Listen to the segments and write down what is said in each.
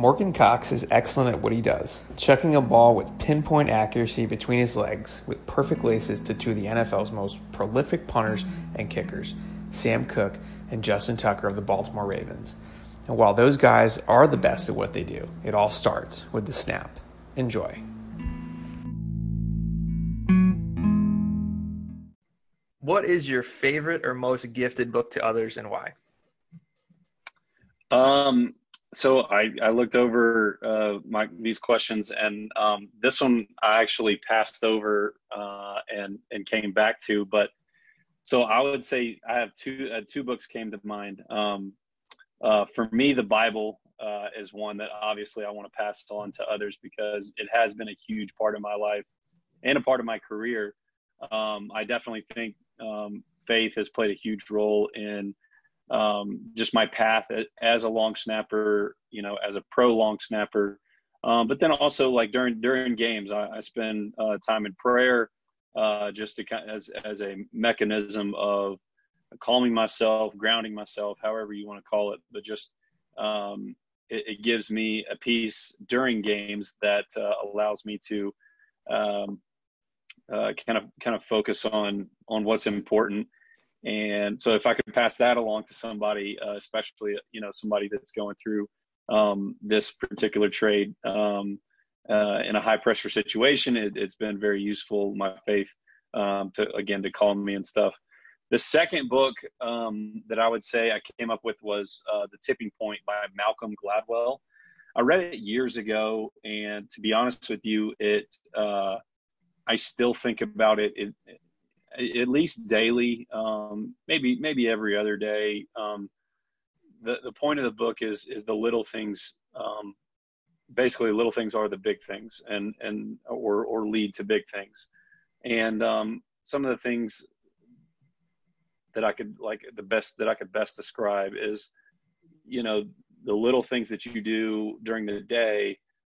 Morgan Cox is excellent at what he does, chucking a ball with pinpoint accuracy between his legs with perfect laces to two of the NFL's most prolific punters and kickers, Sam Koch and Justin Tucker of the Baltimore Ravens. And while those guys are the best at what they do, it all starts with the snap. Enjoy. What is your favorite or most gifted book to others, and why? So I looked over these questions, and this one I actually passed over and came back to. But so I would say I have two books came to mind. For me, the Bible is one that obviously I want to pass on to others because it has been a huge part of my life and a part of my career. I definitely think faith has played a huge role in just my path as a long snapper, you know, as a pro long snapper. But then also, like, during games, I spend time in prayer just to kind of, as a mechanism of calming myself, grounding myself, however you want to call it. But just it gives me a peace during games that allows me to kind of focus on what's important. And so if I could pass that along to somebody, especially, you know, somebody that's going through this particular trade in a high pressure situation, it's been very useful, my faith, to calm me and stuff. The second book that I would say I came up with was The Tipping Point by Malcolm Gladwell. I read it years ago, and to be honest with you, I still think about it at least daily, maybe every other day. The point of the book is the little things. Basically, little things are the big things, or lead to big things. And some of the things that I could best describe is, you know, the little things that you do during the day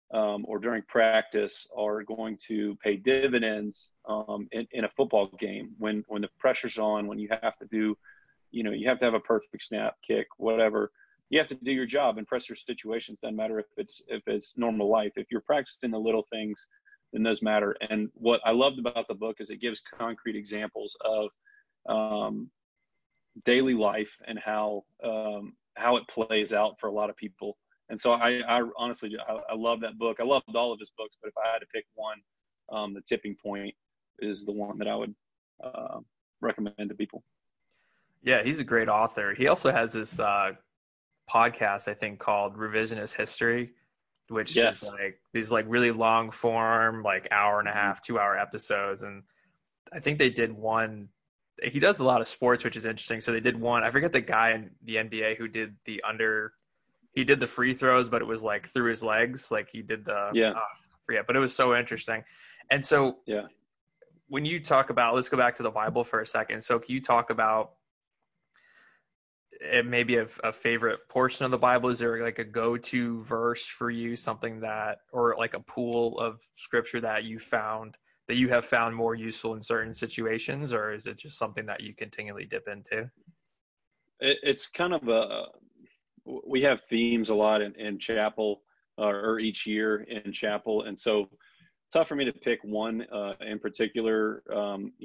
or during practice are going to pay dividends in a football game when the pressure's on, when you have to do, you know, you have to have a perfect snap, kick, whatever. You have to do your job in pressure situations. Doesn't matter if it's normal life. If you're practicing the little things, then those matter. And what I loved about the book is it gives concrete examples of daily life and how it plays out for a lot of people. And so I honestly love that book. I loved all of his books, but if I had to pick one, The Tipping Point is the one that I would recommend to people. Yeah, he's a great author. He also has this podcast, I think, called Revisionist History, which is like these like really long form, like hour and a half, 2 hour episodes. And I think they did one. He does a lot of sports, which is interesting. So they did one. I forget the guy in the NBA who did he did the free throws, but it was like through his legs. Like he did but it was so interesting. And so when you talk about, let's go back to the Bible for a second. So can you talk about maybe a favorite portion of the Bible? Is there like a go-to verse for you, something that, or like a pool of scripture that you found, that you have found more useful in certain situations, or is it just something that you continually dip into? It's kind of we have themes a lot in chapel or each year in chapel. And so it's tough for me to pick one in particular. I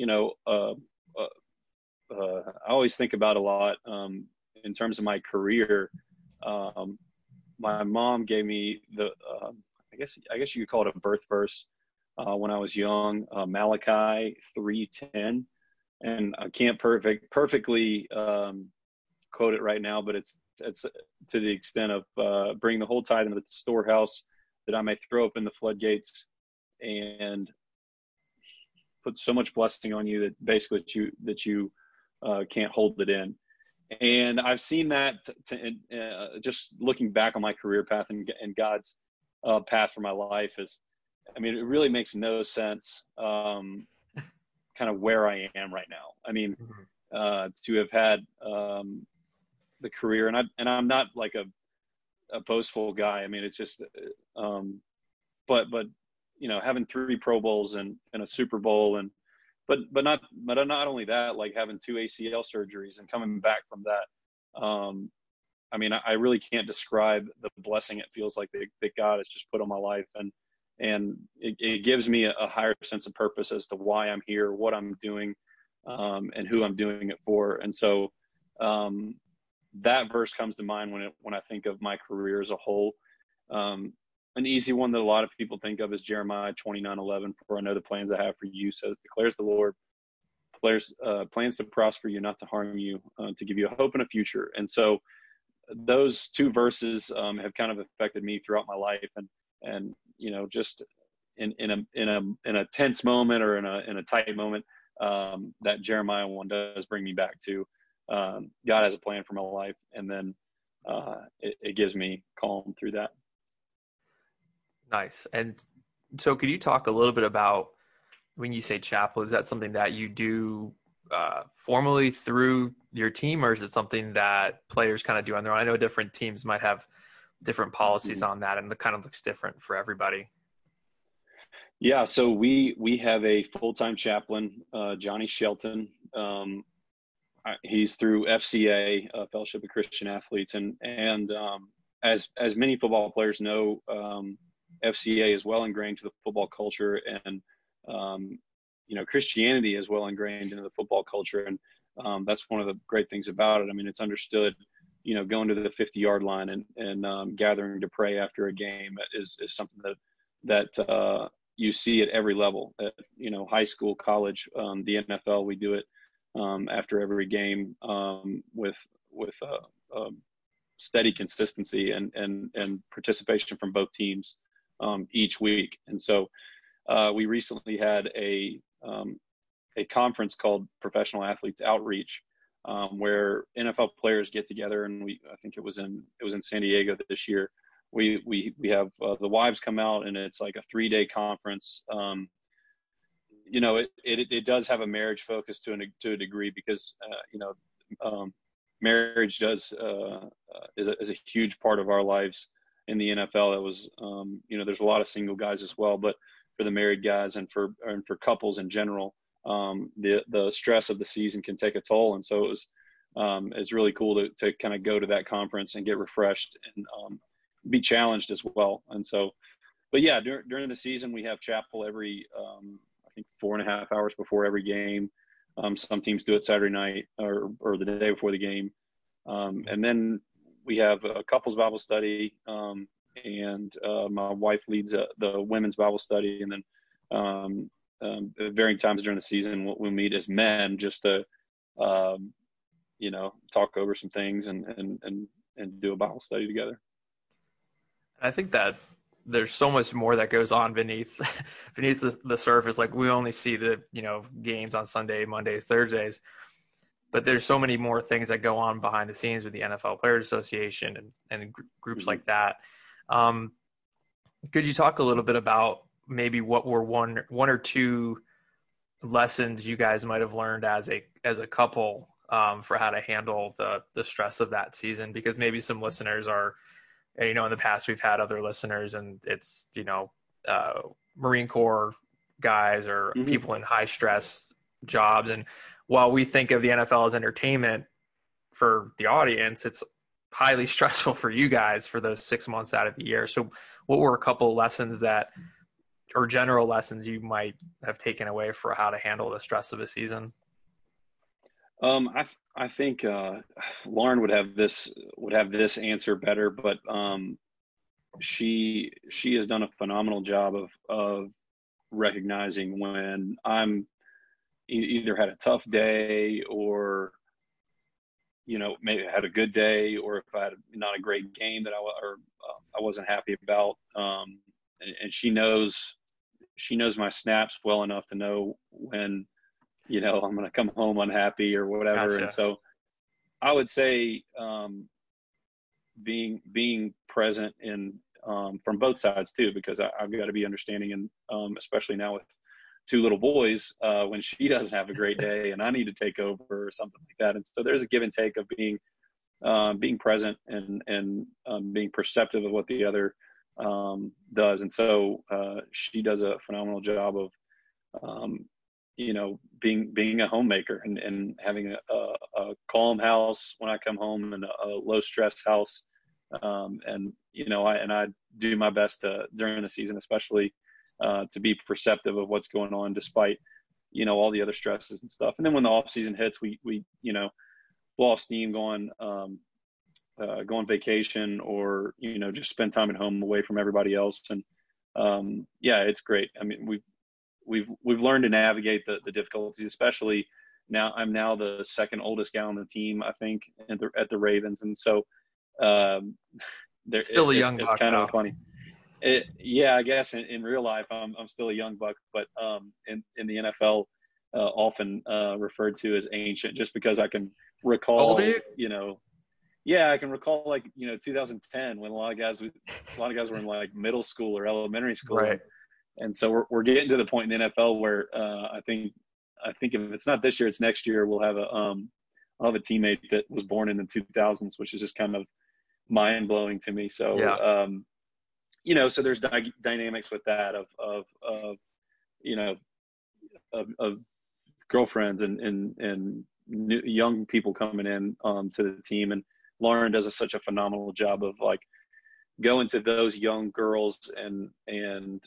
always think about a lot in terms of my career. My mom gave me the, I guess you could call it a birth verse. When I was young, Malachi 3:10, and I can't perfectly quote it right now, but it's to the extent of bring the whole tithe into the storehouse that I may throw open the floodgates and put so much blessing on you that basically that you can't hold it in. And I've seen that just looking back on my career path and God's path for my life is, I mean, it really makes no sense kind of where I am right now. I mean, to have had the career, and I'm not like a boastful guy. I mean, it's just but you know, having 3 Pro Bowls and a Super Bowl, and but not only that, like having 2 ACL surgeries and coming back from that, I mean, I really can't describe the blessing it feels like that God has just put on my life. And it gives me a higher sense of purpose as to why I'm here, what I'm doing, and who I'm doing it for. And so that verse comes to mind when I think of my career as a whole. An easy one that a lot of people think of is Jeremiah 29:11, for I know the plans I have for you, says, declares the Lord, plans to prosper you, not to harm you, to give you a hope and a future. And so those two verses have kind of affected me throughout my life, and you know, just in a tense moment or in a tight moment, that Jeremiah one does bring me back to. God has a plan for my life, and then it gives me calm through that. Nice. And so could you talk a little bit about, when you say chapel, is that something that you do formally through your team, or is it something that players kind of do on their own? I know different teams might have different policies on that, and it kind of looks different for everybody. Yeah. So we have a full-time chaplain, Johnny Shelton. He's through FCA, Fellowship of Christian Athletes. And as many football players know, FCA is well ingrained to the football culture, and, you know, Christianity is well ingrained into the football culture. And that's one of the great things about it. I mean, it's understood, you know, going to the 50-yard line and gathering to pray after a game is something that you see at every level, at, you know, high school, college, the NFL, we do it after every game with steady consistency and participation from both teams each week. And so we recently had a conference called Professional Athletes Outreach, where NFL players get together, and I think it was in San Diego this year. We have the wives come out, and it's like a 3-day conference. You know, it does have a marriage focus to a degree, because marriage is a huge part of our lives in the NFL. That was there's a lot of single guys as well, but for the married guys and for couples in general, the stress of the season can take a toll. And so it was, it's really cool to kind of go to that conference and get refreshed and be challenged as well. And so, but yeah, during the season we have chapel every, I think 4.5 hours before every game. Some teams do it Saturday night or the day before the game. And then we have a couples Bible study, and my wife leads the women's Bible study. And then, at varying times during the season, we'll meet as men just to, talk over some things and do a Bible study together. I think that there's so much more that goes on beneath the surface. Like, we only see the, games on Sunday, Mondays, Thursdays, but there's so many more things that go on behind the scenes with the NFL Players Association and groups like that. Could you talk a little bit about maybe what were one or two lessons you guys might have learned as a couple, for how to handle the stress of that season? Because maybe some listeners are, in the past we've had other listeners, and it's, Marine Corps guys or people in high stress jobs. And while we think of the NFL as entertainment for the audience, it's highly stressful for you guys for those 6 months out of the year. So what were a couple of lessons or general lessons you might have taken away for how to handle the stress of a season? I think Lauren would have this answer better, but she has done a phenomenal job of recognizing when I'm either had a tough day, or maybe had a good day, or if I had not a great game that I wasn't happy about. And she knows my snaps well enough to know when, I'm going to come home unhappy or whatever. Gotcha. And so I would say, being present from both sides too, because I've got to be understanding. And, especially now with two little boys, when she doesn't have a great day and I need to take over or something like that. And so there's a give and take of being present and being perceptive of what the other, does. And so she does a phenomenal job of being a homemaker and having a, a calm house when I come home and a low stress house. And, you know, I do my best to, during the season, especially to be perceptive of what's going on despite, you know, all the other stresses and stuff. And then when the off season hits, we, you know, blow off steam, go on vacation or, you know, just spend time at home away from everybody else. And yeah, it's great. I mean, we've learned to navigate the difficulties, especially now. I'm now the second oldest guy on the team, I think, at the Ravens. And so still a young buck. It's kind of funny. Yeah, I guess in real life, I'm still a young buck, but in the NFL, often referred to as ancient, just because I can recall, you know, yeah, I can recall, like, you know, 2010 when a lot of guys were in like middle school or elementary school, right? And so we're getting to the point in the NFL where I think if it's not this year, it's next year. We'll have I'll have a teammate that was born in the 2000s, which is just kind of mind blowing to me. So, yeah. You know, so there's dynamics with that of you know, of girlfriends and new, young people coming in to the team. And Lauren does such a phenomenal job of like going to those young girls and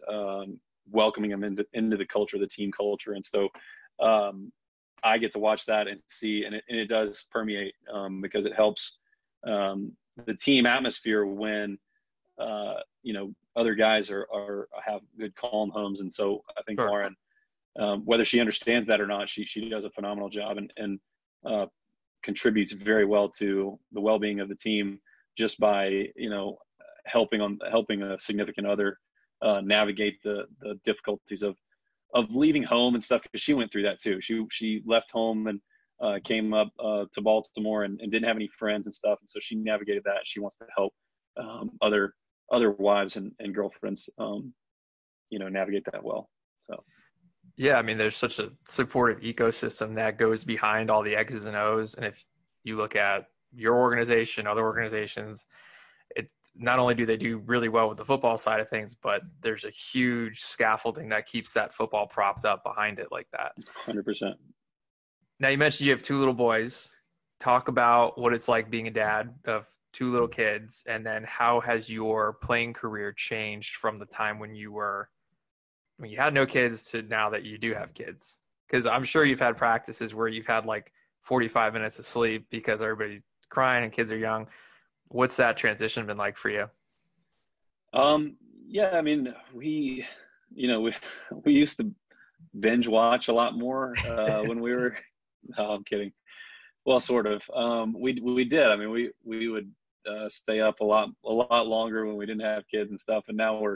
welcoming them into the culture, the team culture. And so I get to watch that and see, and it does permeate because it helps the team atmosphere when, you know, other guys have good calm homes. And so I think, sure, Lauren, whether she understands that or not, she does a phenomenal job and contributes very well to the well-being of the team just by, you know, helping a significant other navigate the difficulties of leaving home and stuff, because she went through that too. She left home and came up to Baltimore and didn't have any friends and stuff, and so she navigated that. She wants to help other wives and girlfriends, you know, navigate that well. So, yeah, I mean, there's such a supportive ecosystem that goes behind all the X's and O's, and if you look at your organization, other organizations, it not only do they do really well with the football side of things, but there's a huge scaffolding that keeps that football propped up behind it like that. 100%. Now, you mentioned you have two little boys. Talk about what it's like being a dad of two little kids, and then how has your playing career changed from the time when you had no kids to now that you do have kids? Because I'm sure you've had practices where you've had like 45 minutes of sleep because everybody's crying and kids are young. What's that transition been like for you? Yeah, I mean, we used to binge watch a lot more when we were – no, I'm kidding. Well, sort of. We did. I mean, we would stay up a lot longer when we didn't have kids and stuff, and now we're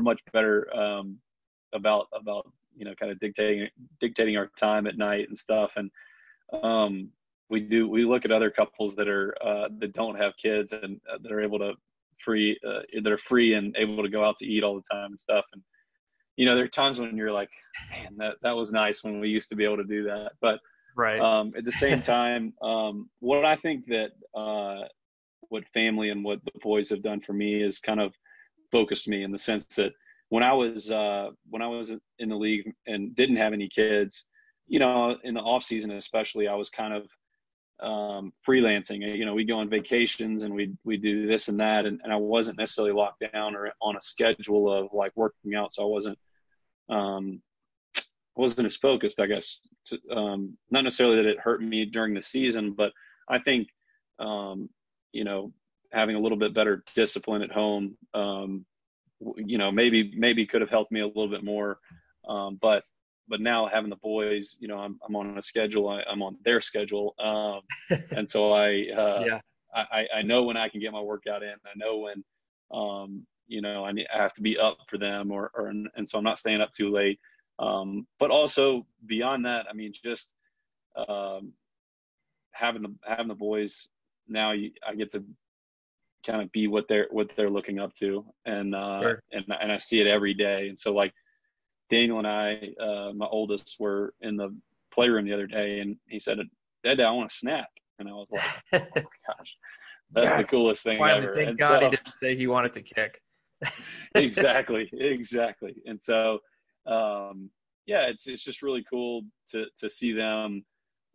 much better about you know, kind of dictating our time at night and stuff. And we look at other couples that are that don't have kids and that are free and able to go out to eat all the time and stuff. And, you know, there are times when you're like, man, that was nice when we used to be able to do that. But right. At the same time, what I think that what family and what the boys have done for me is kind of focused me in the sense that when I was in the league and didn't have any kids, you know, in the off season especially, I was kind of freelancing. You know, we go on vacations and we do this and that, and I wasn't necessarily locked down or on a schedule of like working out, so I wasn't as focused, I guess. Not necessarily that it hurt me during the season, but I think you know, having a little bit better discipline at home, you know, maybe could have helped me a little bit more. But now having the boys, you know, I'm on a schedule. I'm on their schedule. And so yeah. I know when I can get my workout in. I know when, you know, I have to be up for them and so I'm not staying up too late. But also beyond that, I mean, just having the boys now, I get to kind of be what they're looking up to. And, sure. and I see it every day. And so, like, Daniel and I, my oldest, were in the playroom the other day, and he said, "Dad, I want a snack." And I was like, "Oh my gosh, that's the coolest thing ever!" Thank God he didn't say he wanted to kick. Exactly. And so, yeah, it's just really cool to see them,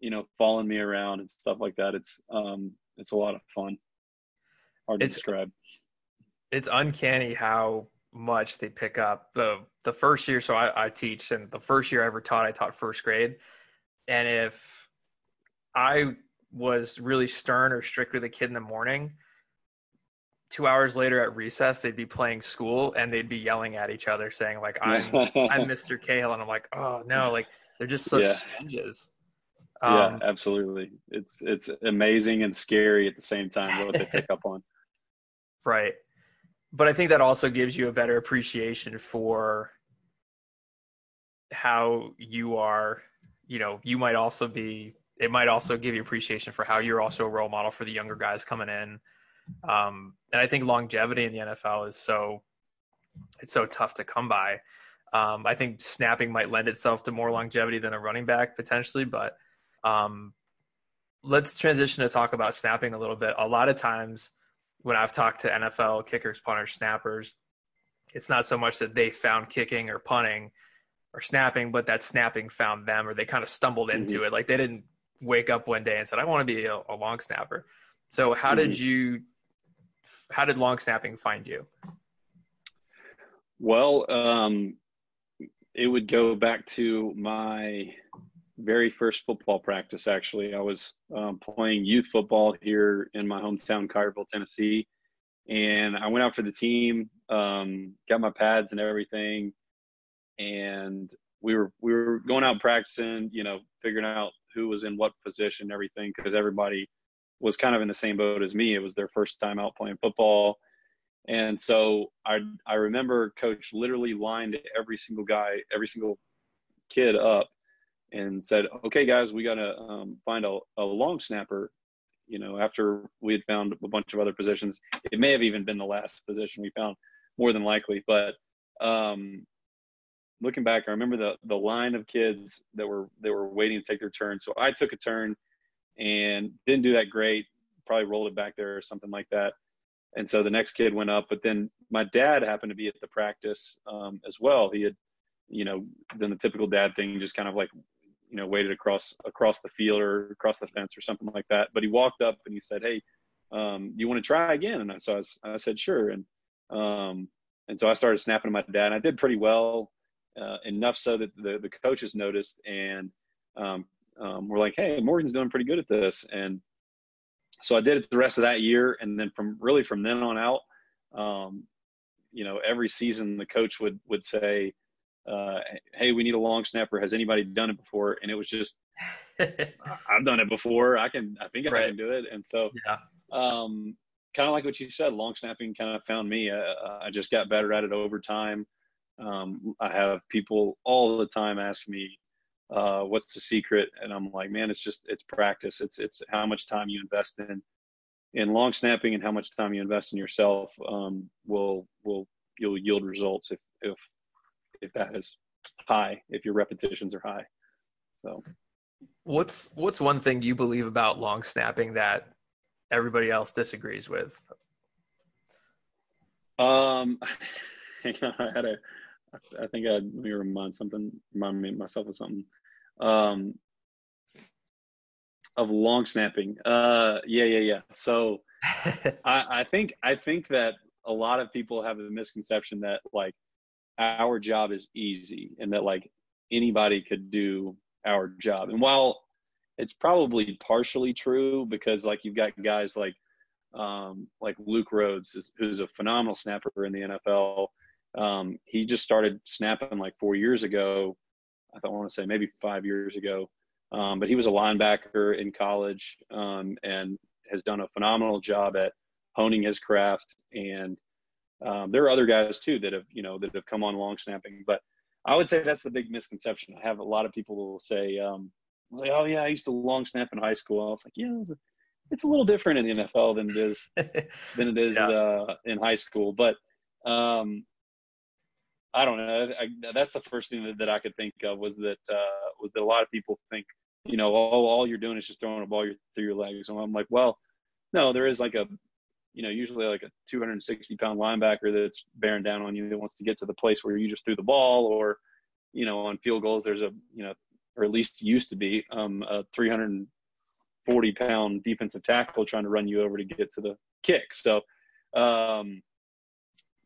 you know, following me around and stuff like that. It's a lot of fun. Hard to describe. It's uncanny how much they pick up. The first year, so I teach, and the first year I ever taught, I taught first grade. And if I was really stern or strict with a kid in the morning, 2 hours later at recess, they'd be playing school and they'd be yelling at each other saying like, I'm Mr. Cahill. And I'm like, oh no, like they're just such sponges. Yeah, absolutely. It's amazing and scary at the same time what they pick up on. Right. But I think that also gives you a better appreciation for how you are, you know, you might also be, it might also give you appreciation for how you're also a role model for the younger guys coming in. And I think longevity in the NFL is so tough to come by. I think snapping might lend itself to more longevity than a running back potentially, but let's transition to talk about snapping a little bit. A lot of times when I've talked to NFL kickers, punters, snappers, it's not so much that they found kicking or punting or snapping, but that snapping found them, or they kind of stumbled into it. Like they didn't wake up one day and said, I want to be a long snapper. So how did long snapping find you? Well, it would go back to my very first football practice. Actually, I was playing youth football here in my hometown, Collierville, Tennessee. And I went out for the team, got my pads and everything. And we were going out practicing, you know, figuring out who was in what position, everything, because everybody was kind of in the same boat as me. It was their first time out playing football. And so I remember coach literally lined every single kid up and said, okay, guys, we got to find a long snapper. You know, after we had found a bunch of other positions, it may have even been the last position we found, more than likely. But looking back, I remember the line of kids that were waiting to take their turn. So I took a turn and didn't do that great, probably rolled it back there or something like that. And so the next kid went up, but then my dad happened to be at the practice as well. He had, you know, done the typical dad thing, just kind of like, you know, waited across the field or across the fence or something like that. But he walked up and he said, hey, you want to try again? And so I said, sure. And so I started snapping to my dad, and I did pretty well, enough so that the coaches noticed and we're like, hey, Morgan's doing pretty good at this. And so I did it the rest of that year. And then from then on out, you know, every season the coach would say, hey, we need a long snapper. Has anybody done it before? And it was just, I've done it before. I can do it. And so kind of like what you said, long snapping kind of found me. I just got better at it over time. I have people all the time ask me, what's the secret? And I'm like, man, it's practice. It's how much time you invest in long snapping, and how much time you invest in yourself you'll yield results if that is high, if your repetitions are high. So what's one thing you believe about long snapping that everybody else disagrees with? Of long snapping. So I think that a lot of people have the misconception that like our job is easy and that like anybody could do our job. And while it's probably partially true, because like you've got guys like Luke Rhodes, who's a phenomenal snapper in the NFL. He just started snapping like 4 years ago. I don't want to say maybe 5 years ago, but he was a linebacker in college and has done a phenomenal job at honing his craft. And there are other guys too that have come on long snapping. But I would say that's the big misconception. I have a lot of people who will say, "Oh yeah, I used to long snap in high school." I was like, "Yeah, it's a little different in the NFL than it is in high school," but. I don't know. That's the first thing that I could think of was that a lot of people think, you know, oh, all you're doing is just throwing a ball through your legs. And I'm like, well, no, there is like a, you know, usually like a 260-pound linebacker that's bearing down on you that wants to get to the place where you just threw the ball, or, you know, on field goals, there's a, you know, or at least used to be, a 340-pound defensive tackle trying to run you over to get to the kick. So,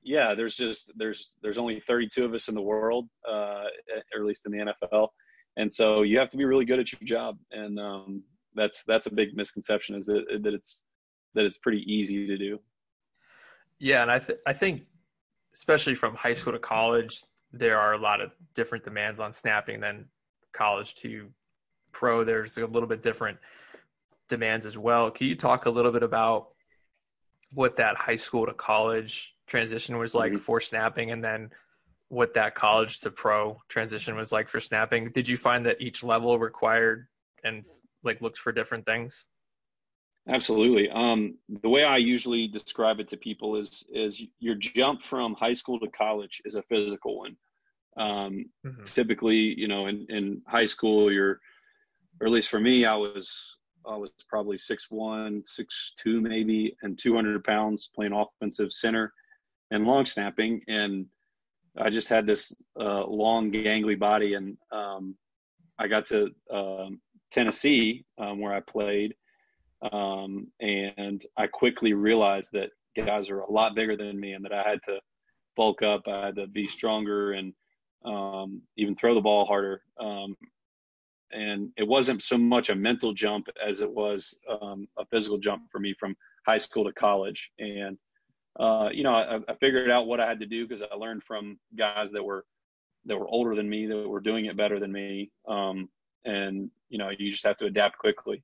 yeah, there's only 32 of us in the world, or at least in the NFL. And so you have to be really good at your job. And that's a big misconception, is that it's pretty easy to do. Yeah. And I think especially from high school to college, there are a lot of different demands on snapping than college to pro. There's a little bit different demands as well. Can you talk a little bit about what that high school to college transition was like for snapping, and then what that college to pro transition was like for snapping? Did you find that each level required and like looked for different things? Absolutely. The way I usually describe it to people is your jump from high school to college is a physical one. Typically, you know, in high school, or at least for me, I was probably 6'1", 6'2", maybe, and 200 pounds playing offensive center and long snapping. And I just had this long, gangly body. And I got to Tennessee, where I played. And I quickly realized that guys are a lot bigger than me, and that I had to bulk up. I had to be stronger and even throw the ball harder. And it wasn't so much a mental jump as it was a physical jump for me from high school to college. And, you know, I figured out what I had to do, because I learned from guys that were older than me, that were doing it better than me. And, you know, you just have to adapt quickly.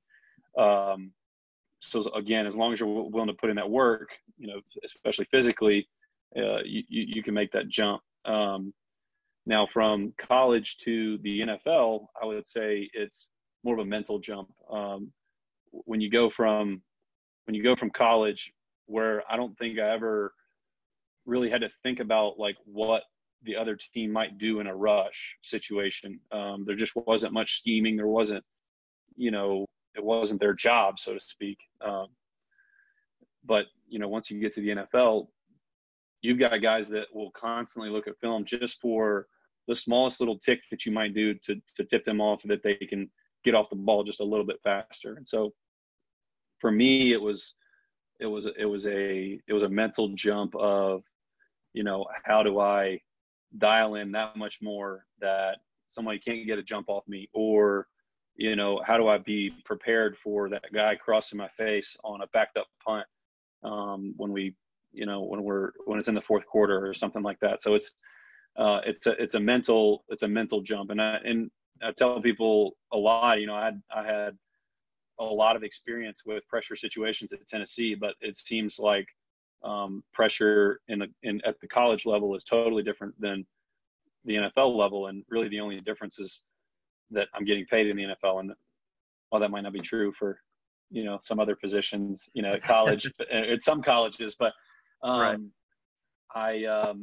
So again, as long as you're willing to put in that work, you know, especially physically, you can make that jump. Now from college to the NFL, I would say it's more of a mental jump. When you go from college, where I don't think I ever really had to think about like what the other team might do in a rush situation. There just wasn't much scheming. There wasn't, you know, it wasn't their job, so to speak. But, you know, once you get to the NFL, you've got guys that will constantly look at film just for the smallest little tick that you might do to tip them off that they can get off the ball just a little bit faster. And so for me, it was a mental jump of, you know, how do I dial in that much more that somebody can't get a jump off me, or, you know, how do I be prepared for that guy crossing my face on a backed up punt when it's in the fourth quarter or something like that. So it's a mental jump. And I tell people a lot, you know, I had a lot of experience with pressure situations at Tennessee, but it seems like pressure at the college level is totally different than the NFL level. And really the only difference is that I'm getting paid in the NFL, and while that might not be true for, you know, some other positions, you know, at college, at some colleges, but right. I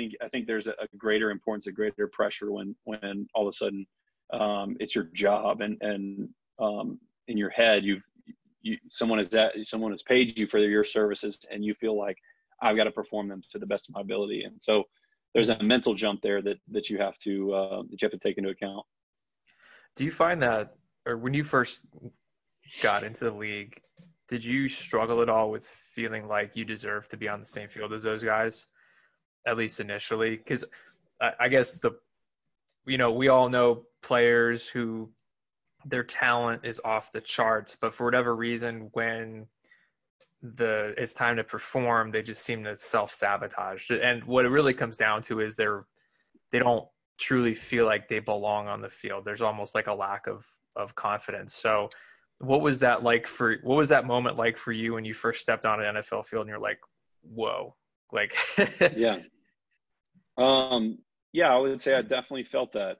think there's a greater importance, a greater pressure when all of a sudden it's your job, and in your head, someone has paid you for your services, and you feel like I've got to perform them to the best of my ability. And so there's a mental jump there that you have to take into account. Do you find that, or when you first got into the league, did you struggle at all with feeling like you deserved to be on the same field as those guys, at least initially? Because I guess we all know players who their talent is off the charts, but for whatever reason, when it's time to perform, they just seem to self-sabotage. And what it really comes down to is they don't truly feel like they belong on the field. There's almost like a lack of confidence. So what was that moment like for you when you first stepped on an NFL field and you're like, whoa, like, yeah. Yeah, I would say I definitely felt that.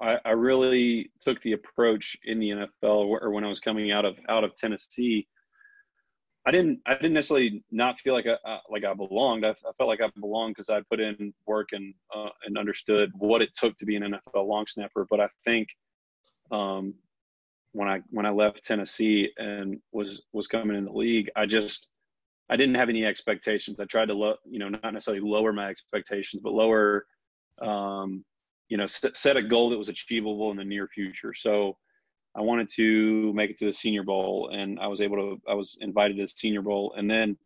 I really took the approach in the NFL, or when I was coming out of Tennessee, I didn't necessarily not feel like I belonged. I felt like I belonged because I put in work and understood what it took to be an NFL long snapper. But I think when I left Tennessee and was coming in the league, I didn't have any expectations. I tried to not necessarily lower my expectations, but lower set a goal that was achievable in the near future. So I wanted to make it to the Senior Bowl, and I was invited to the Senior Bowl. And then,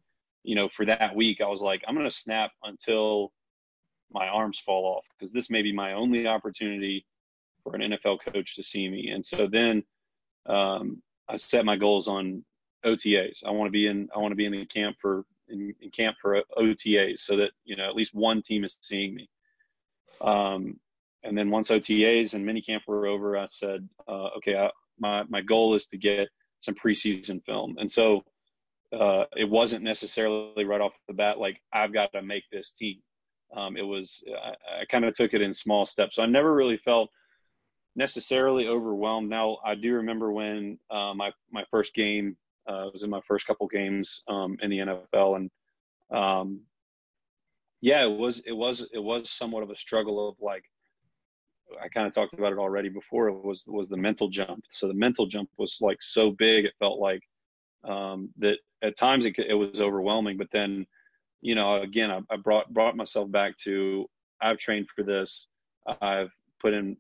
for that week, I was like, I'm going to snap until my arms fall off, because this may be my only opportunity for an NFL coach to see me. And so then I set my goals on OTAs. I want to be in the camp in camp for OTAs, so that, at least one team is seeing me. And then once OTAs and minicamp were over, I said, okay, my goal is to get some preseason film. And so it wasn't necessarily right off the bat, like, I've got to make this team. I kind of took it in small steps. So I never really felt necessarily overwhelmed. Now, I do remember when my first game, it was in my first couple games in the NFL, and it was somewhat of a struggle of, like, I kind of talked about it already before. It was the mental jump. So the mental jump was, like, so big, it felt like that at times it was overwhelming. But then, again, I brought myself back to, I've trained for this. I've put in,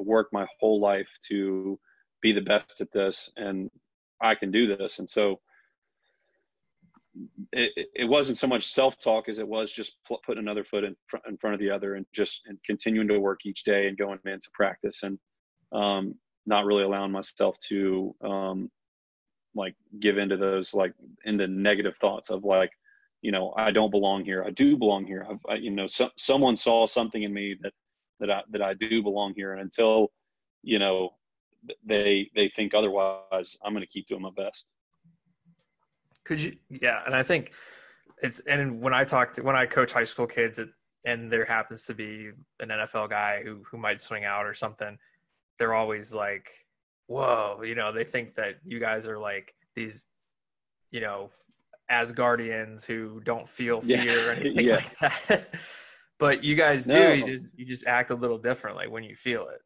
work my whole life to be the best at this, and I can do this. And so it wasn't so much self-talk as it was just putting another foot in front of the other, and continuing to work each day and going into practice, and not really allowing myself to give into those, into negative thoughts of, I don't belong here. I do belong here. Someone saw something in me that I do belong here. And until, they think otherwise, I'm going to keep doing my best. And I think when I coach high school kids, and there happens to be an NFL guy who might swing out or something, they're always like, whoa, they think that you guys are like these, Asgardians who don't feel fear or anything like that. But you guys do, you just act a little different, like, when you feel it.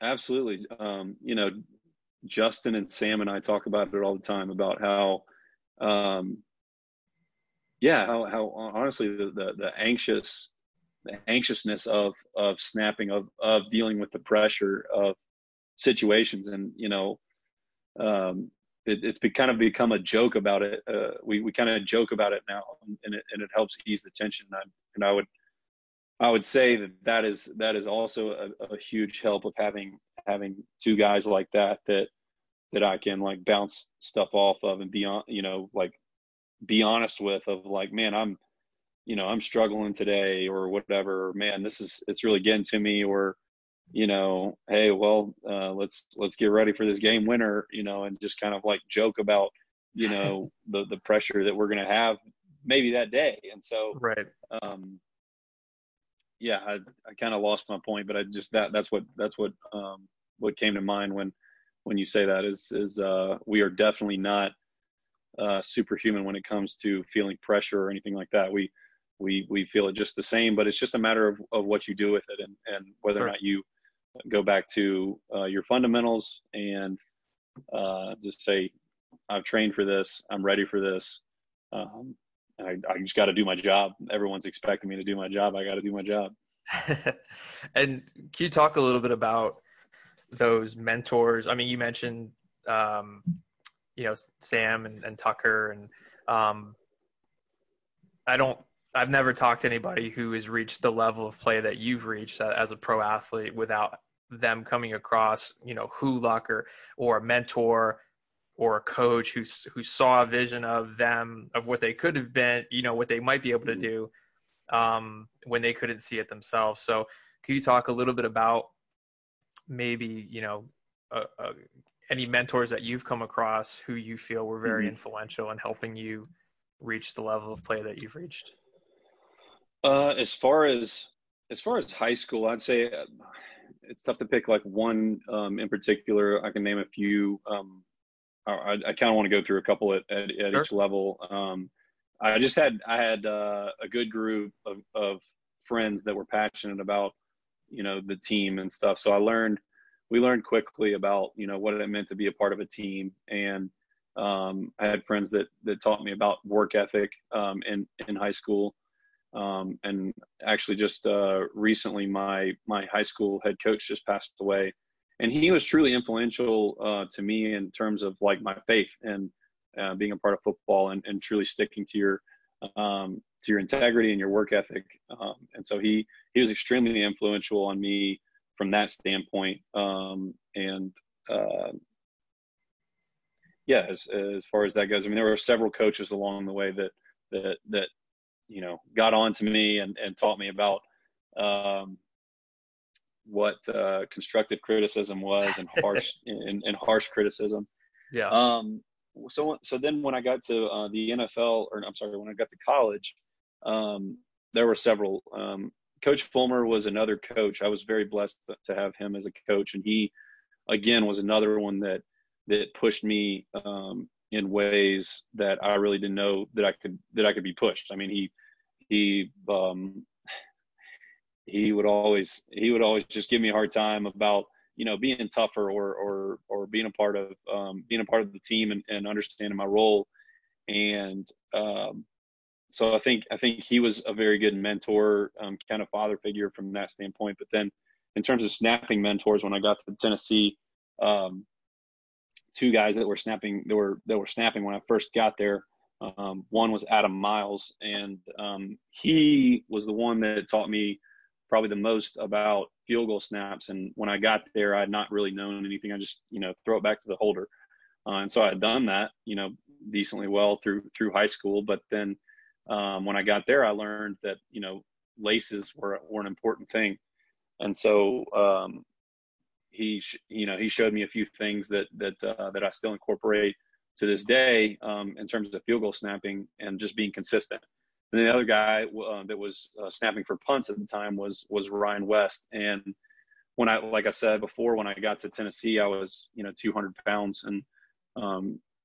Absolutely. Justin and Sam and I talk about it all the time, about how, how honestly the anxiousness of snapping, of dealing with the pressure of situations. And, it's become a joke about it. We kind of joke about it now, and it helps ease the tension. I would say that is also a huge help of having two guys like that I can, like, bounce stuff off of and be honest with, of like, man, I'm struggling today, or whatever, or, man, it's really getting to me, or, hey, well, let's get ready for this game winner, and just kind of, like, joke about, the pressure that we're going to have maybe that day. And so, right. I kind of lost my point, but I just, that's what came to mind when you say that is we are definitely not superhuman when it comes to feeling pressure or anything like that. We feel it just the same, but it's just a matter of what you do with it, and whether or not you go back to your fundamentals and just say, I've trained for this, I'm ready for this. I just got to do my job. Everyone's expecting me to do my job. I got to do my job. And can you talk a little bit about those mentors? I mean, you mentioned, Sam and Tucker, and I've never talked to anybody who has reached the level of play that you've reached as a pro athlete without them coming across, Hulock or a mentor or a coach who saw a vision of them, of what they could have been, what they might be able to do when they couldn't see it themselves. So can you talk a little bit about maybe, any mentors that you've come across who you feel were very influential in helping you reach the level of play that you've reached? As far as high school, I'd say it's tough to pick, like, one in particular. I can name a few. I kind of want to go through a couple at each level. I had a good group of friends that were passionate about, the team and stuff. So we learned quickly about, what it meant to be a part of a team. And I had friends that taught me about work ethic in high school. And actually just recently my high school head coach just passed away, and he was truly influential to me in terms of like my faith and being a part of football and truly sticking to your integrity and your work ethic. And so he was extremely influential on me from that standpoint. Yeah, as far as that goes, I mean, there were several coaches along the way that you know, got on to me and taught me about what constructive criticism was and harsh and harsh criticism. Yeah. So then when I got to the NFL, when I got to college, there were several. Coach Fulmer was another coach. I was very blessed to have him as a coach, and he again was another one that pushed me in ways that I really didn't know that I could be pushed. I mean, he would always just give me a hard time about, you know, being tougher or being a part of the team and understanding my role. And so I think he was a very good mentor, kind of father figure from that standpoint. But then in terms of snapping mentors, when I got to Tennessee, two guys that were snapping when I first got there. One was Adam Miles, and he was the one that taught me probably the most about field goal snaps. And when I got there, I had not really known anything. I just, you know, throw it back to the holder, and so I had done that, you know, decently well through high school. But then when I got there, I learned that, you know, laces were an important thing, and so. He showed me a few things that I still incorporate to this day in terms of field goal snapping and just being consistent. And the other guy that was snapping for punts at the time was Ryan West. And when I, like I said before, when I got to Tennessee, I was, you know, 200 pounds, and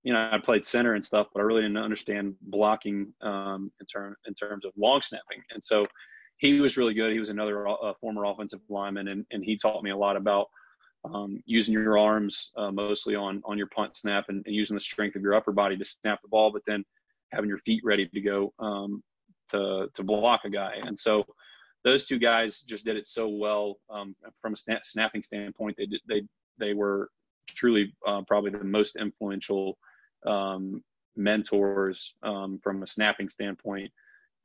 you know, I played center and stuff, but I really didn't understand blocking in terms of long snapping. And so he was really good. He was another former offensive lineman, and he taught me a lot about using your arms mostly on your punt snap and using the strength of your upper body to snap the ball, but then having your feet ready to go to block a guy. And so those two guys just did it so well from a snapping standpoint. They were truly probably the most influential mentors from a snapping standpoint.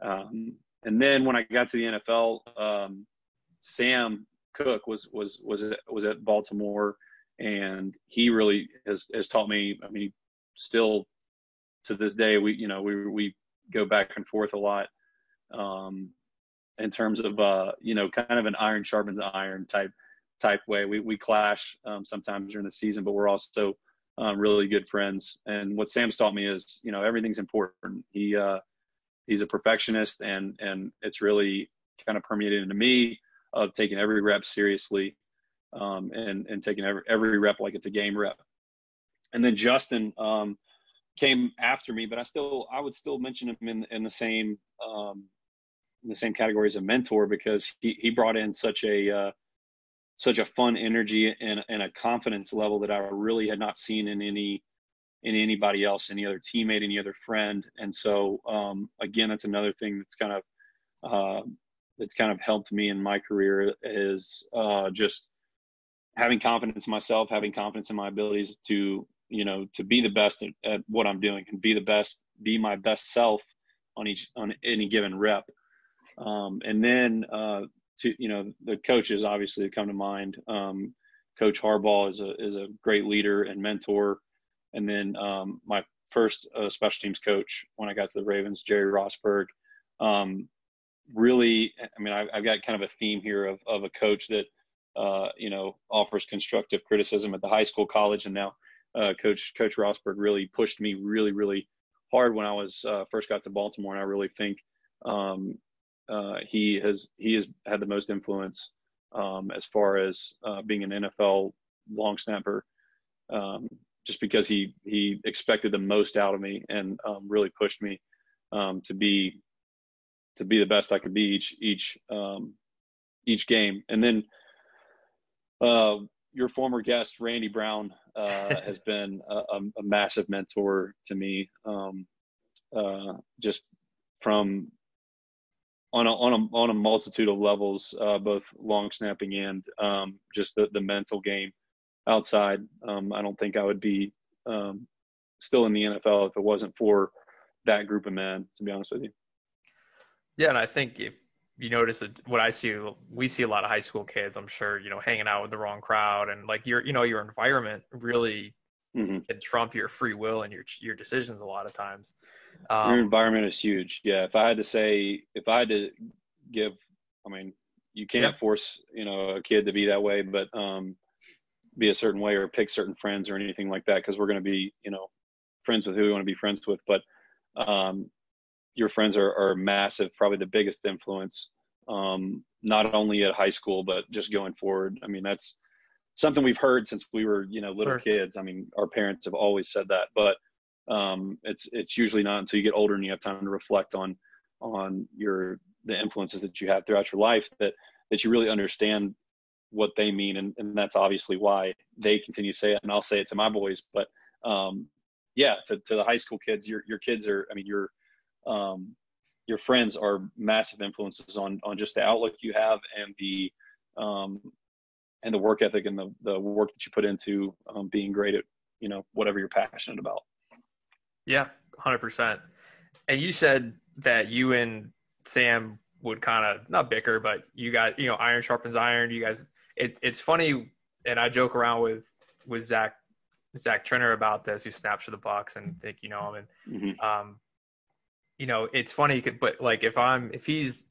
And then when I got to the NFL, Sam Koch was at Baltimore, and he really has taught me. I mean, still to this day, we go back and forth a lot in terms of you know, kind of an iron sharpens iron type way. We clash sometimes during the season, but we're also really good friends. And what Sam's taught me is, you know, everything's important. He's a perfectionist, and it's really kind of permeated into me. Of taking every rep seriously, and taking every rep like it's a game rep. And then Justin came after me, but I would still mention him in the same category as a mentor, because he brought in such a fun energy and a confidence level that I really had not seen in anybody else, any other teammate, any other friend. And so again, that's another thing that's kind of helped me in my career, is just having confidence in myself, having confidence in my abilities to, you know, to be the best at what I'm doing, and be my best self on any given rep. And then to, you know, the coaches obviously that come to mind. Coach Harbaugh is a great leader and mentor. And then my first special teams coach when I got to the Ravens, Jerry Rosberg, really, I mean, I've got kind of a theme here of a coach that, you know, offers constructive criticism at the high school, college, and now Coach Rosberg really pushed me really, really hard when I was first got to Baltimore, and I really think he has had the most influence as far as being an NFL long snapper, just because he expected the most out of me and really pushed me to be the best I could be each game. And then your former guest, Randy Brown, has been a massive mentor to me, just from on a multitude of levels, both long snapping and just the mental game outside. I don't think I would be still in the NFL if it wasn't for that group of men, to be honest with you. Yeah, and I think if you notice what I see, we see a lot of high school kids, I'm sure, you know, hanging out with the wrong crowd, and like your environment really can trump your free will and your decisions a lot of times. Your environment is huge. Yeah. If I had to give, I mean, you can't force, a kid to be that way, but be a certain way or pick certain friends or anything like that. 'Cause we're going to be, friends with who we want to be friends with. But your friends are massive, probably the biggest influence, not only at high school, but just going forward. I mean, that's something we've heard since we were, little kids. I mean, our parents have always said that, but it's usually not until you get older and you have time to reflect on the influences that you have throughout your life that you really understand what they mean. And that's obviously why they continue to say it. And I'll say it to my boys, but to the high school kids, your kids are, I mean, your friends are massive influences on just the outlook you have and the work ethic and the work that you put into being great at, whatever you're passionate about. Yeah, 100%. And you said that you and Sam would kind of not bicker, but you got, iron sharpens iron. You guys, it's funny. And I joke around with Zach Turner about this, who snaps for the Bucks, and think, him. And, it's funny, but like, if he's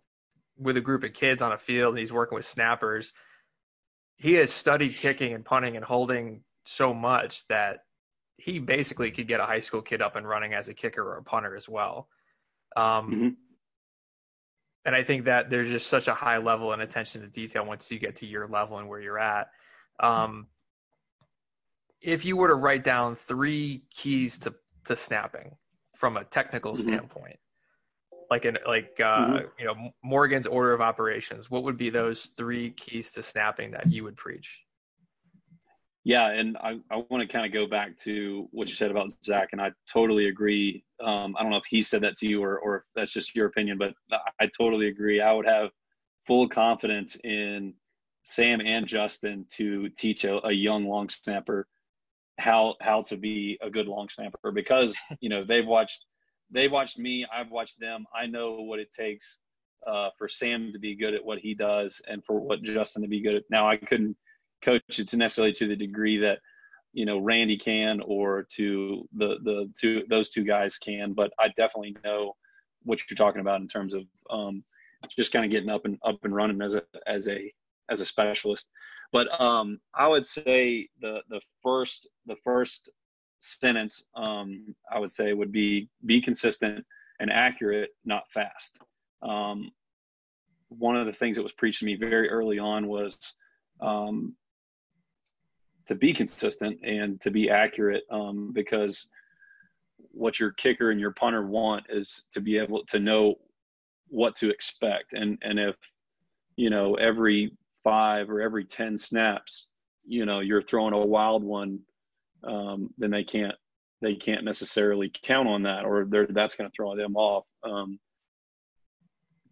with a group of kids on a field and he's working with snappers, he has studied kicking and punting and holding so much that he basically could get a high school kid up and running as a kicker or a punter as well. And I think that there's just such a high level and attention to detail once you get to your level and where you're at. If you were to write down three keys to snapping from a technical standpoint, Morgan's order of operations, what would be those three keys to snapping that you would preach? Yeah. And I want to kind of go back to what you said about Zach, and I totally agree. I don't know if he said that to you or if that's just your opinion, but I totally agree. I would have full confidence in Sam and Justin to teach a young long snapper how to be a good long snapper, because, they've watched me, I've watched them. I know what it takes for Sam to be good at what he does and for what Justin to be good at. Now, I couldn't coach it to necessarily to the degree that, Randy can, or to those two guys can, but I definitely know what you're talking about in terms of just kind of getting up and running as a specialist. But I would say the first sentence, I would say, would be consistent and accurate, not fast. One of the things that was preached to me very early on was to be consistent and to be accurate, because what your kicker and your punter want is to be able to know what to expect. And if, every 5 or every 10 snaps, you're throwing a wild one, then they can't necessarily count on that, or that's going to throw them off.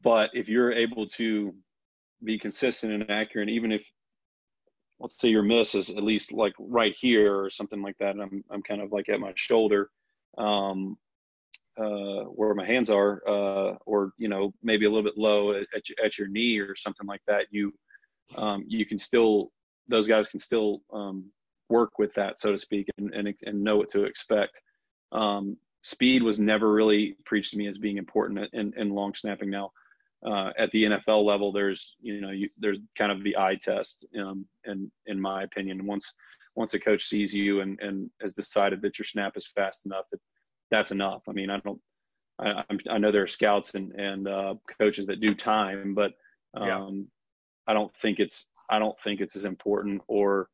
But if you're able to be consistent and accurate, even if, let's say, your miss is at least like right here or something like that, and I'm kind of like at my shoulder, where my hands are, or maybe a little bit low at your knee or something like that, you can still, those guys can still work with that, so to speak, and know what to expect. Speed was never really preached to me as being important in long snapping. Now, at the NFL level, there's, there's kind of the eye test. And in my opinion, once a coach sees you and has decided that your snap is fast enough, that's enough. I mean, I know there are scouts and coaches that do time, but I don't think it's as important or,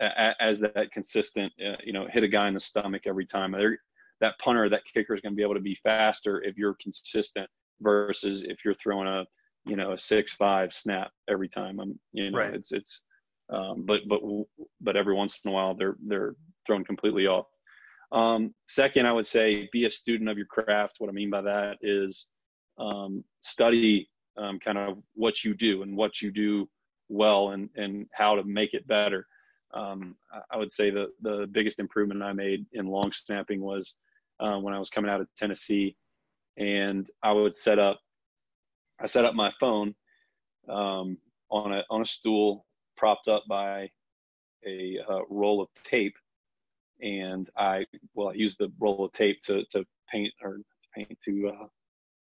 as that consistent, hit a guy in the stomach every time. That punter, that kicker is going to be able to be faster if you're consistent versus if you're throwing a 6.5 snap every time. Right. But every once in a while they're thrown completely off. Second, I would say be a student of your craft. What I mean by that is study kind of what you do and what you do well, and how to make it better. I would say the biggest improvement I made in long snapping was when I was coming out of Tennessee, and I set up my phone on a stool propped up by a roll of tape, and I used the roll of tape to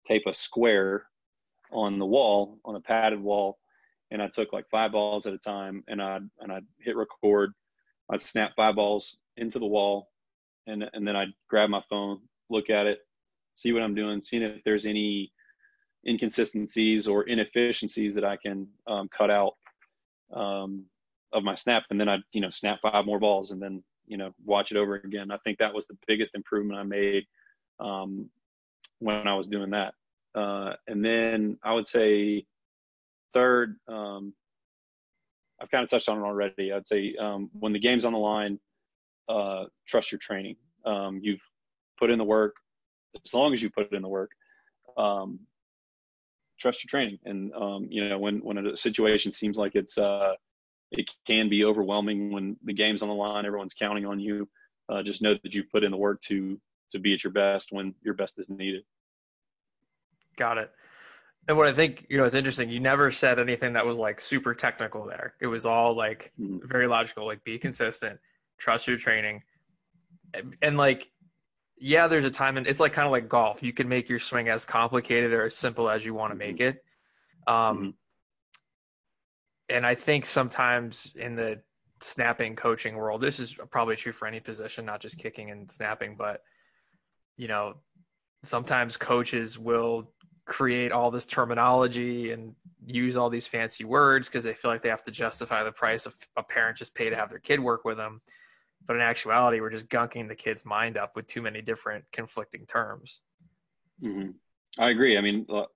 tape a square on the wall, on a padded wall, and I took like 5 balls at a time, and I'd hit record. I'd snap 5 balls into the wall, and then I'd grab my phone, look at it, see what I'm doing, seeing if there's any inconsistencies or inefficiencies that I can cut out of my snap, and then I'd snap 5 more balls, and then watch it over again. I think that was the biggest improvement I made when I was doing that. And then I would say third, I've kind of touched on it already. I'd say when the game's on the line, trust your training. You've put in the work. As long as you put in the work, trust your training. And when a situation seems like it's it can be overwhelming, when the game's on the line, everyone's counting on you. Just know that you've put in the work to be at your best when your best is needed. Got it. And what I think, it's interesting, you never said anything that was like super technical there. It was all like very logical, like be consistent, trust your training. And like, yeah, there's a time, and it's like kind of like golf. You can make your swing as complicated or as simple as you want to make it. And I think sometimes in the snapping coaching world, this is probably true for any position, not just kicking and snapping, but sometimes coaches will create all this terminology and use all these fancy words because they feel like they have to justify the price of a parent just pay to have their kid work with them. But in actuality, we're just gunking the kid's mind up with too many different conflicting terms. Mm-hmm. I agree. I mean, what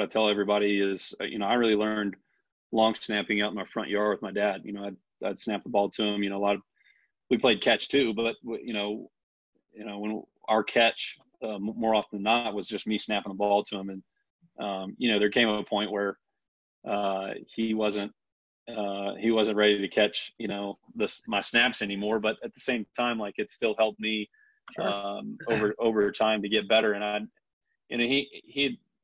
I tell everybody is, I really learned long snapping out in my front yard with my dad. I'd snap the ball to him. We played catch too, but when our catch, more often than not, was just me snapping the ball to him. And, there came a point where he wasn't ready to catch, my snaps anymore. But at the same time, like, it still helped me over time to get better. And he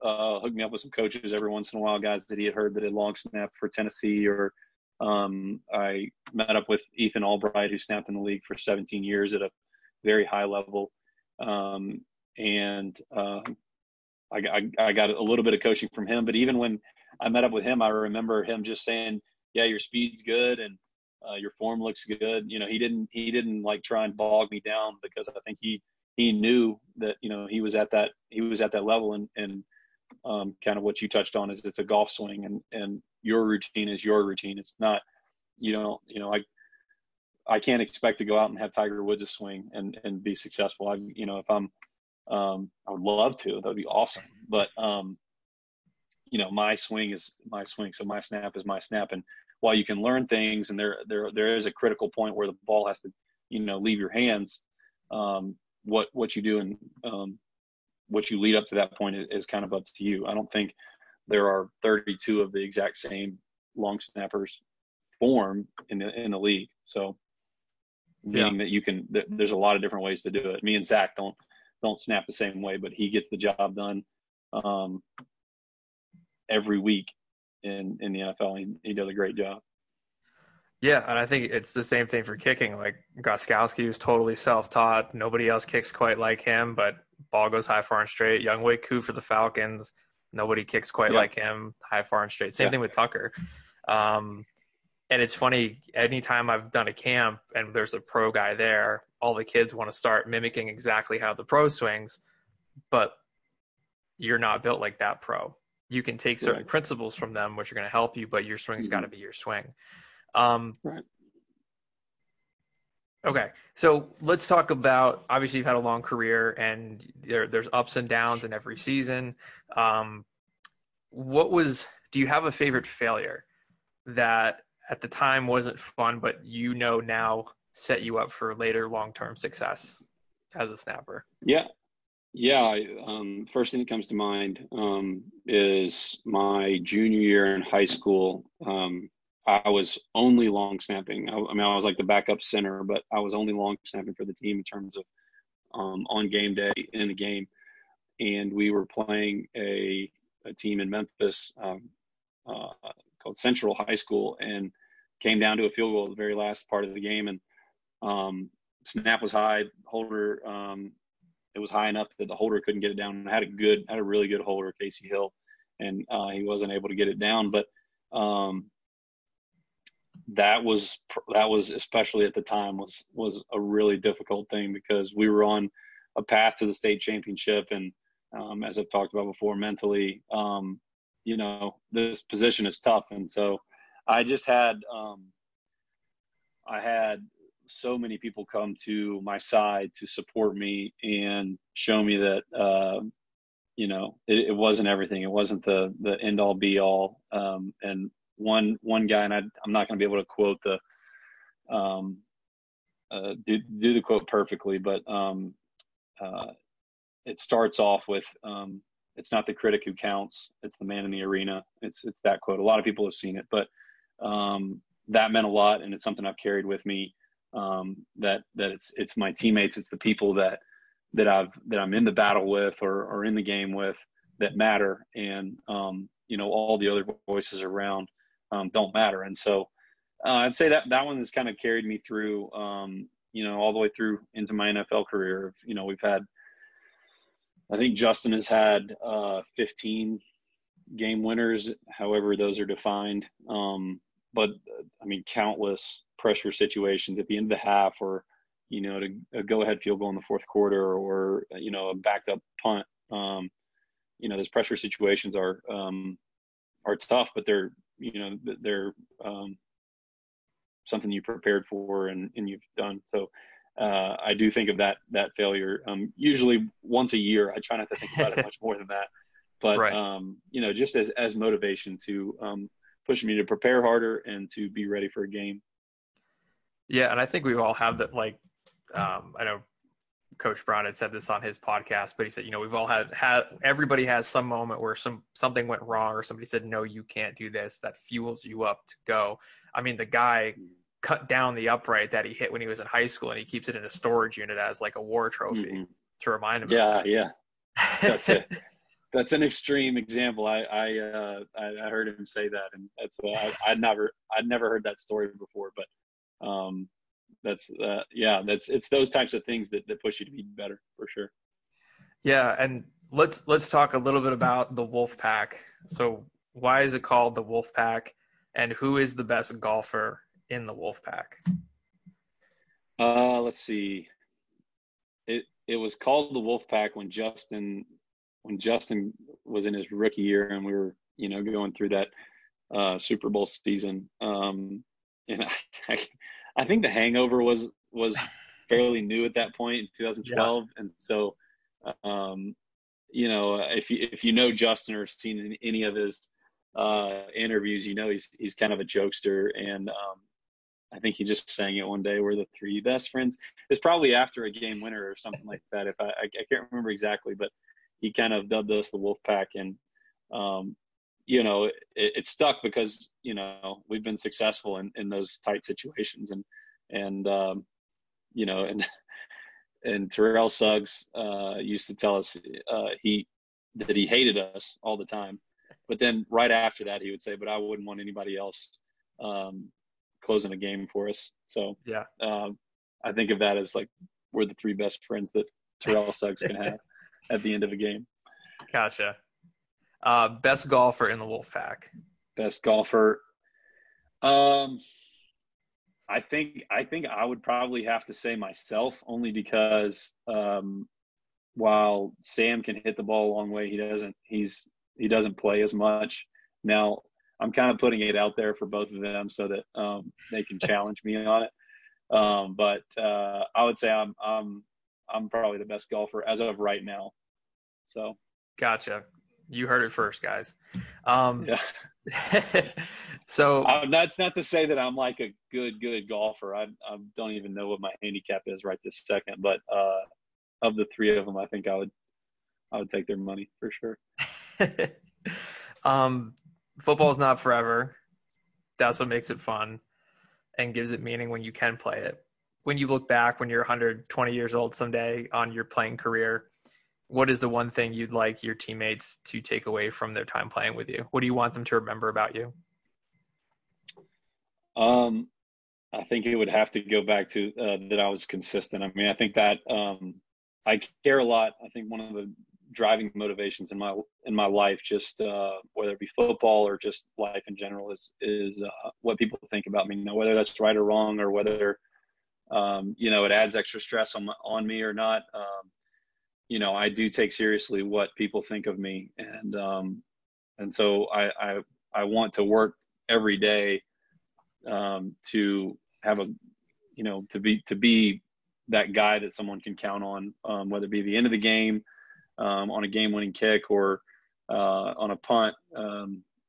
hooked me up with some coaches every once in a while, guys that he had heard that had long snapped for Tennessee, or I met up with Ethan Albright, who snapped in the league for 17 years at a very high level. I got a little bit of coaching from him, but even when I met up with him, I remember him just saying, yeah, your speed's good. And, your form looks good. He didn't like try and bog me down, because I think he knew that, he was at that level. And kind of what you touched on is it's a golf swing, and your routine is your routine. It's not, I can't expect to go out and have Tiger Woods' swing and be successful. I would love to, that'd be awesome. But, my swing is my swing. So my snap is my snap. And while you can learn things, and there is a critical point where the ball has to, leave your hands, what you do and what you lead up to that point is kind of up to you. I don't think there are 32 of the exact same long snappers form in the league. So, meaning that there's a lot of different ways to do it. Me and Zach don't snap the same way, but he gets the job done every week in the NFL. He does a great job. Yeah, and I think it's the same thing for kicking. Like Gostkowski was totally self-taught. Nobody else kicks quite like him, but ball goes high, far, and straight. Young Wei Koo for the Falcons. Nobody kicks quite like him, high, far, and straight. Same thing with Tucker. And it's funny, anytime I've done a camp and there's a pro guy there, all the kids want to start mimicking exactly how the pro swings, but you're not built like that pro. You can take certain principles from them, which are going to help you, but your swing's got to be your swing. Okay. So let's talk about, obviously you've had a long career, and there's ups and downs in every season. Do you have a favorite failure that at the time wasn't fun, but now set you up for later long-term success as a snapper? Yeah. Yeah, first thing that comes to mind is my junior year in high school. I was only long snapping. I mean, I was like the backup center, but I was only long snapping for the team in terms of on game day, in the game. And we were playing a team in Memphis called Central High School, and came down to a field goal at the very last part of the game. And snap was high, holder, it was high enough that the holder couldn't get it down. And had a really good holder, Casey Hill, and he wasn't able to get it down. But that was especially at the time was a really difficult thing, because we were on a path to the state championship. And as I've talked about before, mentally, you know, this position is tough. And so I just had, I had so many people come to my side to support me and show me that, you know, it wasn't everything. It wasn't the end all be all. And one guy, and I'm not going to be able to quote do the quote perfectly, but it starts off with, it's not the critic who counts, it's the man in the arena. It's that quote. A lot of people have seen it, but that meant a lot. And it's something I've carried with me, that it's my teammates, it's the people that I'm in the battle with or in the game with that matter. And, you know, all the other voices around don't matter. And so I'd say that one has kind of carried me through, you know, all the way through into my NFL career. You know, I think Justin has had 15 game winners, however those are defined. But I mean, countless pressure situations at the end of the half, or, you know, a go-ahead field goal in the fourth quarter, or, you know, a backed up punt. You know, those pressure situations are tough, but they're something you prepared for and you've done. So I do think of that failure usually once a year. I try not to think about it much more than that, but right. You know, just as motivation to push me to prepare harder and to be ready for a game. Yeah, and I think we've all had that. Like I know Coach Brown had said this on his podcast, but he said, you know, we've all had everybody has some moment where something went wrong, or somebody said, no, you can't do this, that fuels you up to go. I mean, the guy cut down the upright that he hit when he was in high school, and he keeps it in a storage unit as like a war trophy to remind him. Yeah. Of yeah. That's it. That's an extreme example. I heard him say that, and that's, I'd never heard that story before, but, that's it's those types of things that push you to be better, for sure. Yeah, and let's talk a little bit about the Wolf Pack. So why is it called the Wolf Pack, and who is the best golfer in the Wolf Pack? Let's see. It was called the Wolf Pack when Justin was in his rookie year, and we were, you know, going through that Super Bowl season. And I think the hangover was fairly new at that point in 2012. Yeah. And so, you know, if you know Justin or seen any of his interviews, you know, he's kind of a jokester. And I think he just sang it one day, we're the three best friends. It's probably after a game winner or something like that. If I can't remember exactly, but he kind of dubbed us the Wolf Pack. And, you know, it stuck because, you know, we've been successful in those tight situations. And you know, and Terrell Suggs used to tell us that he hated us all the time. But then right after that, he would say, but I wouldn't want anybody else closing a game for us. So yeah, I think of that as like, we're the three best friends that Terrell Suggs can have at the end of a game. Gotcha. Best golfer in the Wolf Pack. Best golfer. I think I would probably have to say myself, only because while Sam can hit the ball a long way, he doesn't play as much. Now I'm kind of putting it out there for both of them so that they can challenge me on it. But I would say I'm probably the best golfer as of right now. So gotcha. You heard it first, guys. Yeah. So that's not to say that I'm like a good golfer. I don't even know what my handicap is right this second, but of the three of them, I think I would I would take their money for sure. Football's not forever. That's what makes it fun and gives it meaning when you can play it. When you look back, when you're 120 years old someday on your playing career, what is the one thing you'd like your teammates to take away from their time playing with you? What do you want them to remember about you? I think it would have to go back to that I was consistent. I mean, I think that I care a lot. I think one of the driving motivations in my life, just whether it be football or just life in general, is what people think about me. You know, whether that's right or wrong, or whether it adds extra stress on me or not. I do take seriously what people think of me, and so I want to work every day to have to be that guy that someone can count on, whether it be the end of the game, on a game-winning kick, or on a punt.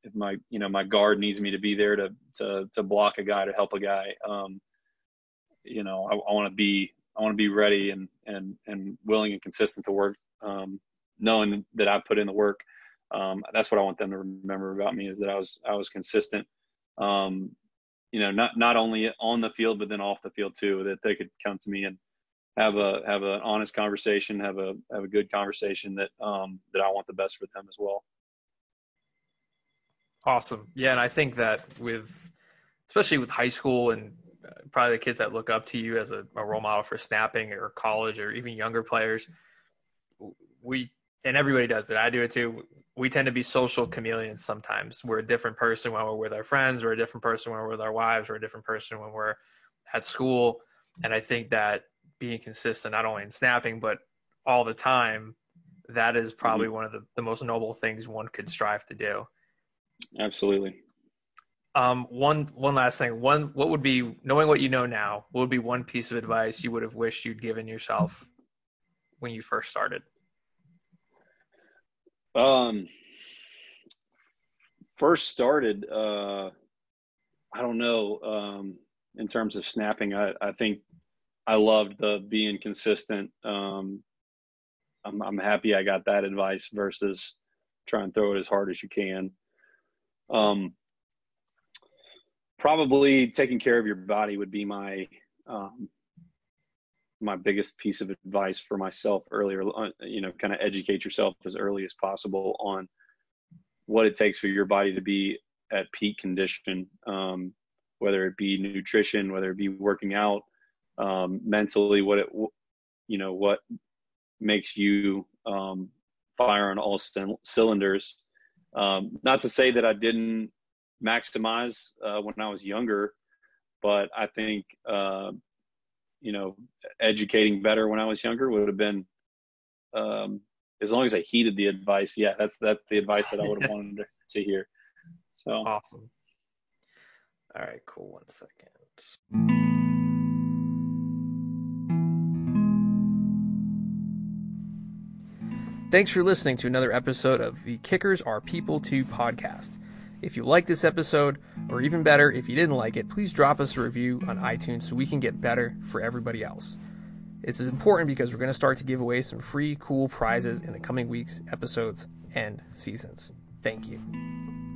If my guard needs me to be there to block a guy, to help a guy, I want to be ready and willing and consistent to work, knowing that I put in the work. That's what I want them to remember about me, is that I was consistent. Not only on the field, but then off the field too, that they could come to me and have an honest conversation, have a good conversation that I want the best for them as well. Awesome. Yeah. And I think that especially with high school and probably the kids that look up to you as a role model for snapping, or college, or even younger players, and everybody does it. I do it too. We tend to be social chameleons sometimes. We're a different person when we're with our friends. We're a different person when we're with our wives. We're a different person when we're at school. And I think that being consistent, not only in snapping, but all the time, that is probably one of the most noble things one could strive to do. Absolutely. One last thing. What would be, knowing what you know now, what would be one piece of advice you would have wished you'd given yourself when you first started? I don't know. In terms of snapping, I think I loved the being consistent. I'm happy I got that advice versus try and throw it as hard as you can. Probably taking care of your body would be my my biggest piece of advice for myself earlier. Kind of educate yourself as early as possible on what it takes for your body to be at peak condition, whether it be nutrition, whether it be working out, mentally, what makes you fire on all cylinders. Not to say that I didn't maximize when I was younger, but I think educating better when I was younger would have been, as long as I heeded the advice. Yeah, that's the advice that I would have wanted to hear. So awesome. All right, cool. 1 second. Thanks for listening to another episode of the Kickers Are People Too podcast. If you liked this episode, or even better, if you didn't like it, please drop us a review on iTunes so we can get better for everybody else. This is important because we're going to start to give away some free, cool prizes in the coming weeks, episodes, and seasons. Thank you.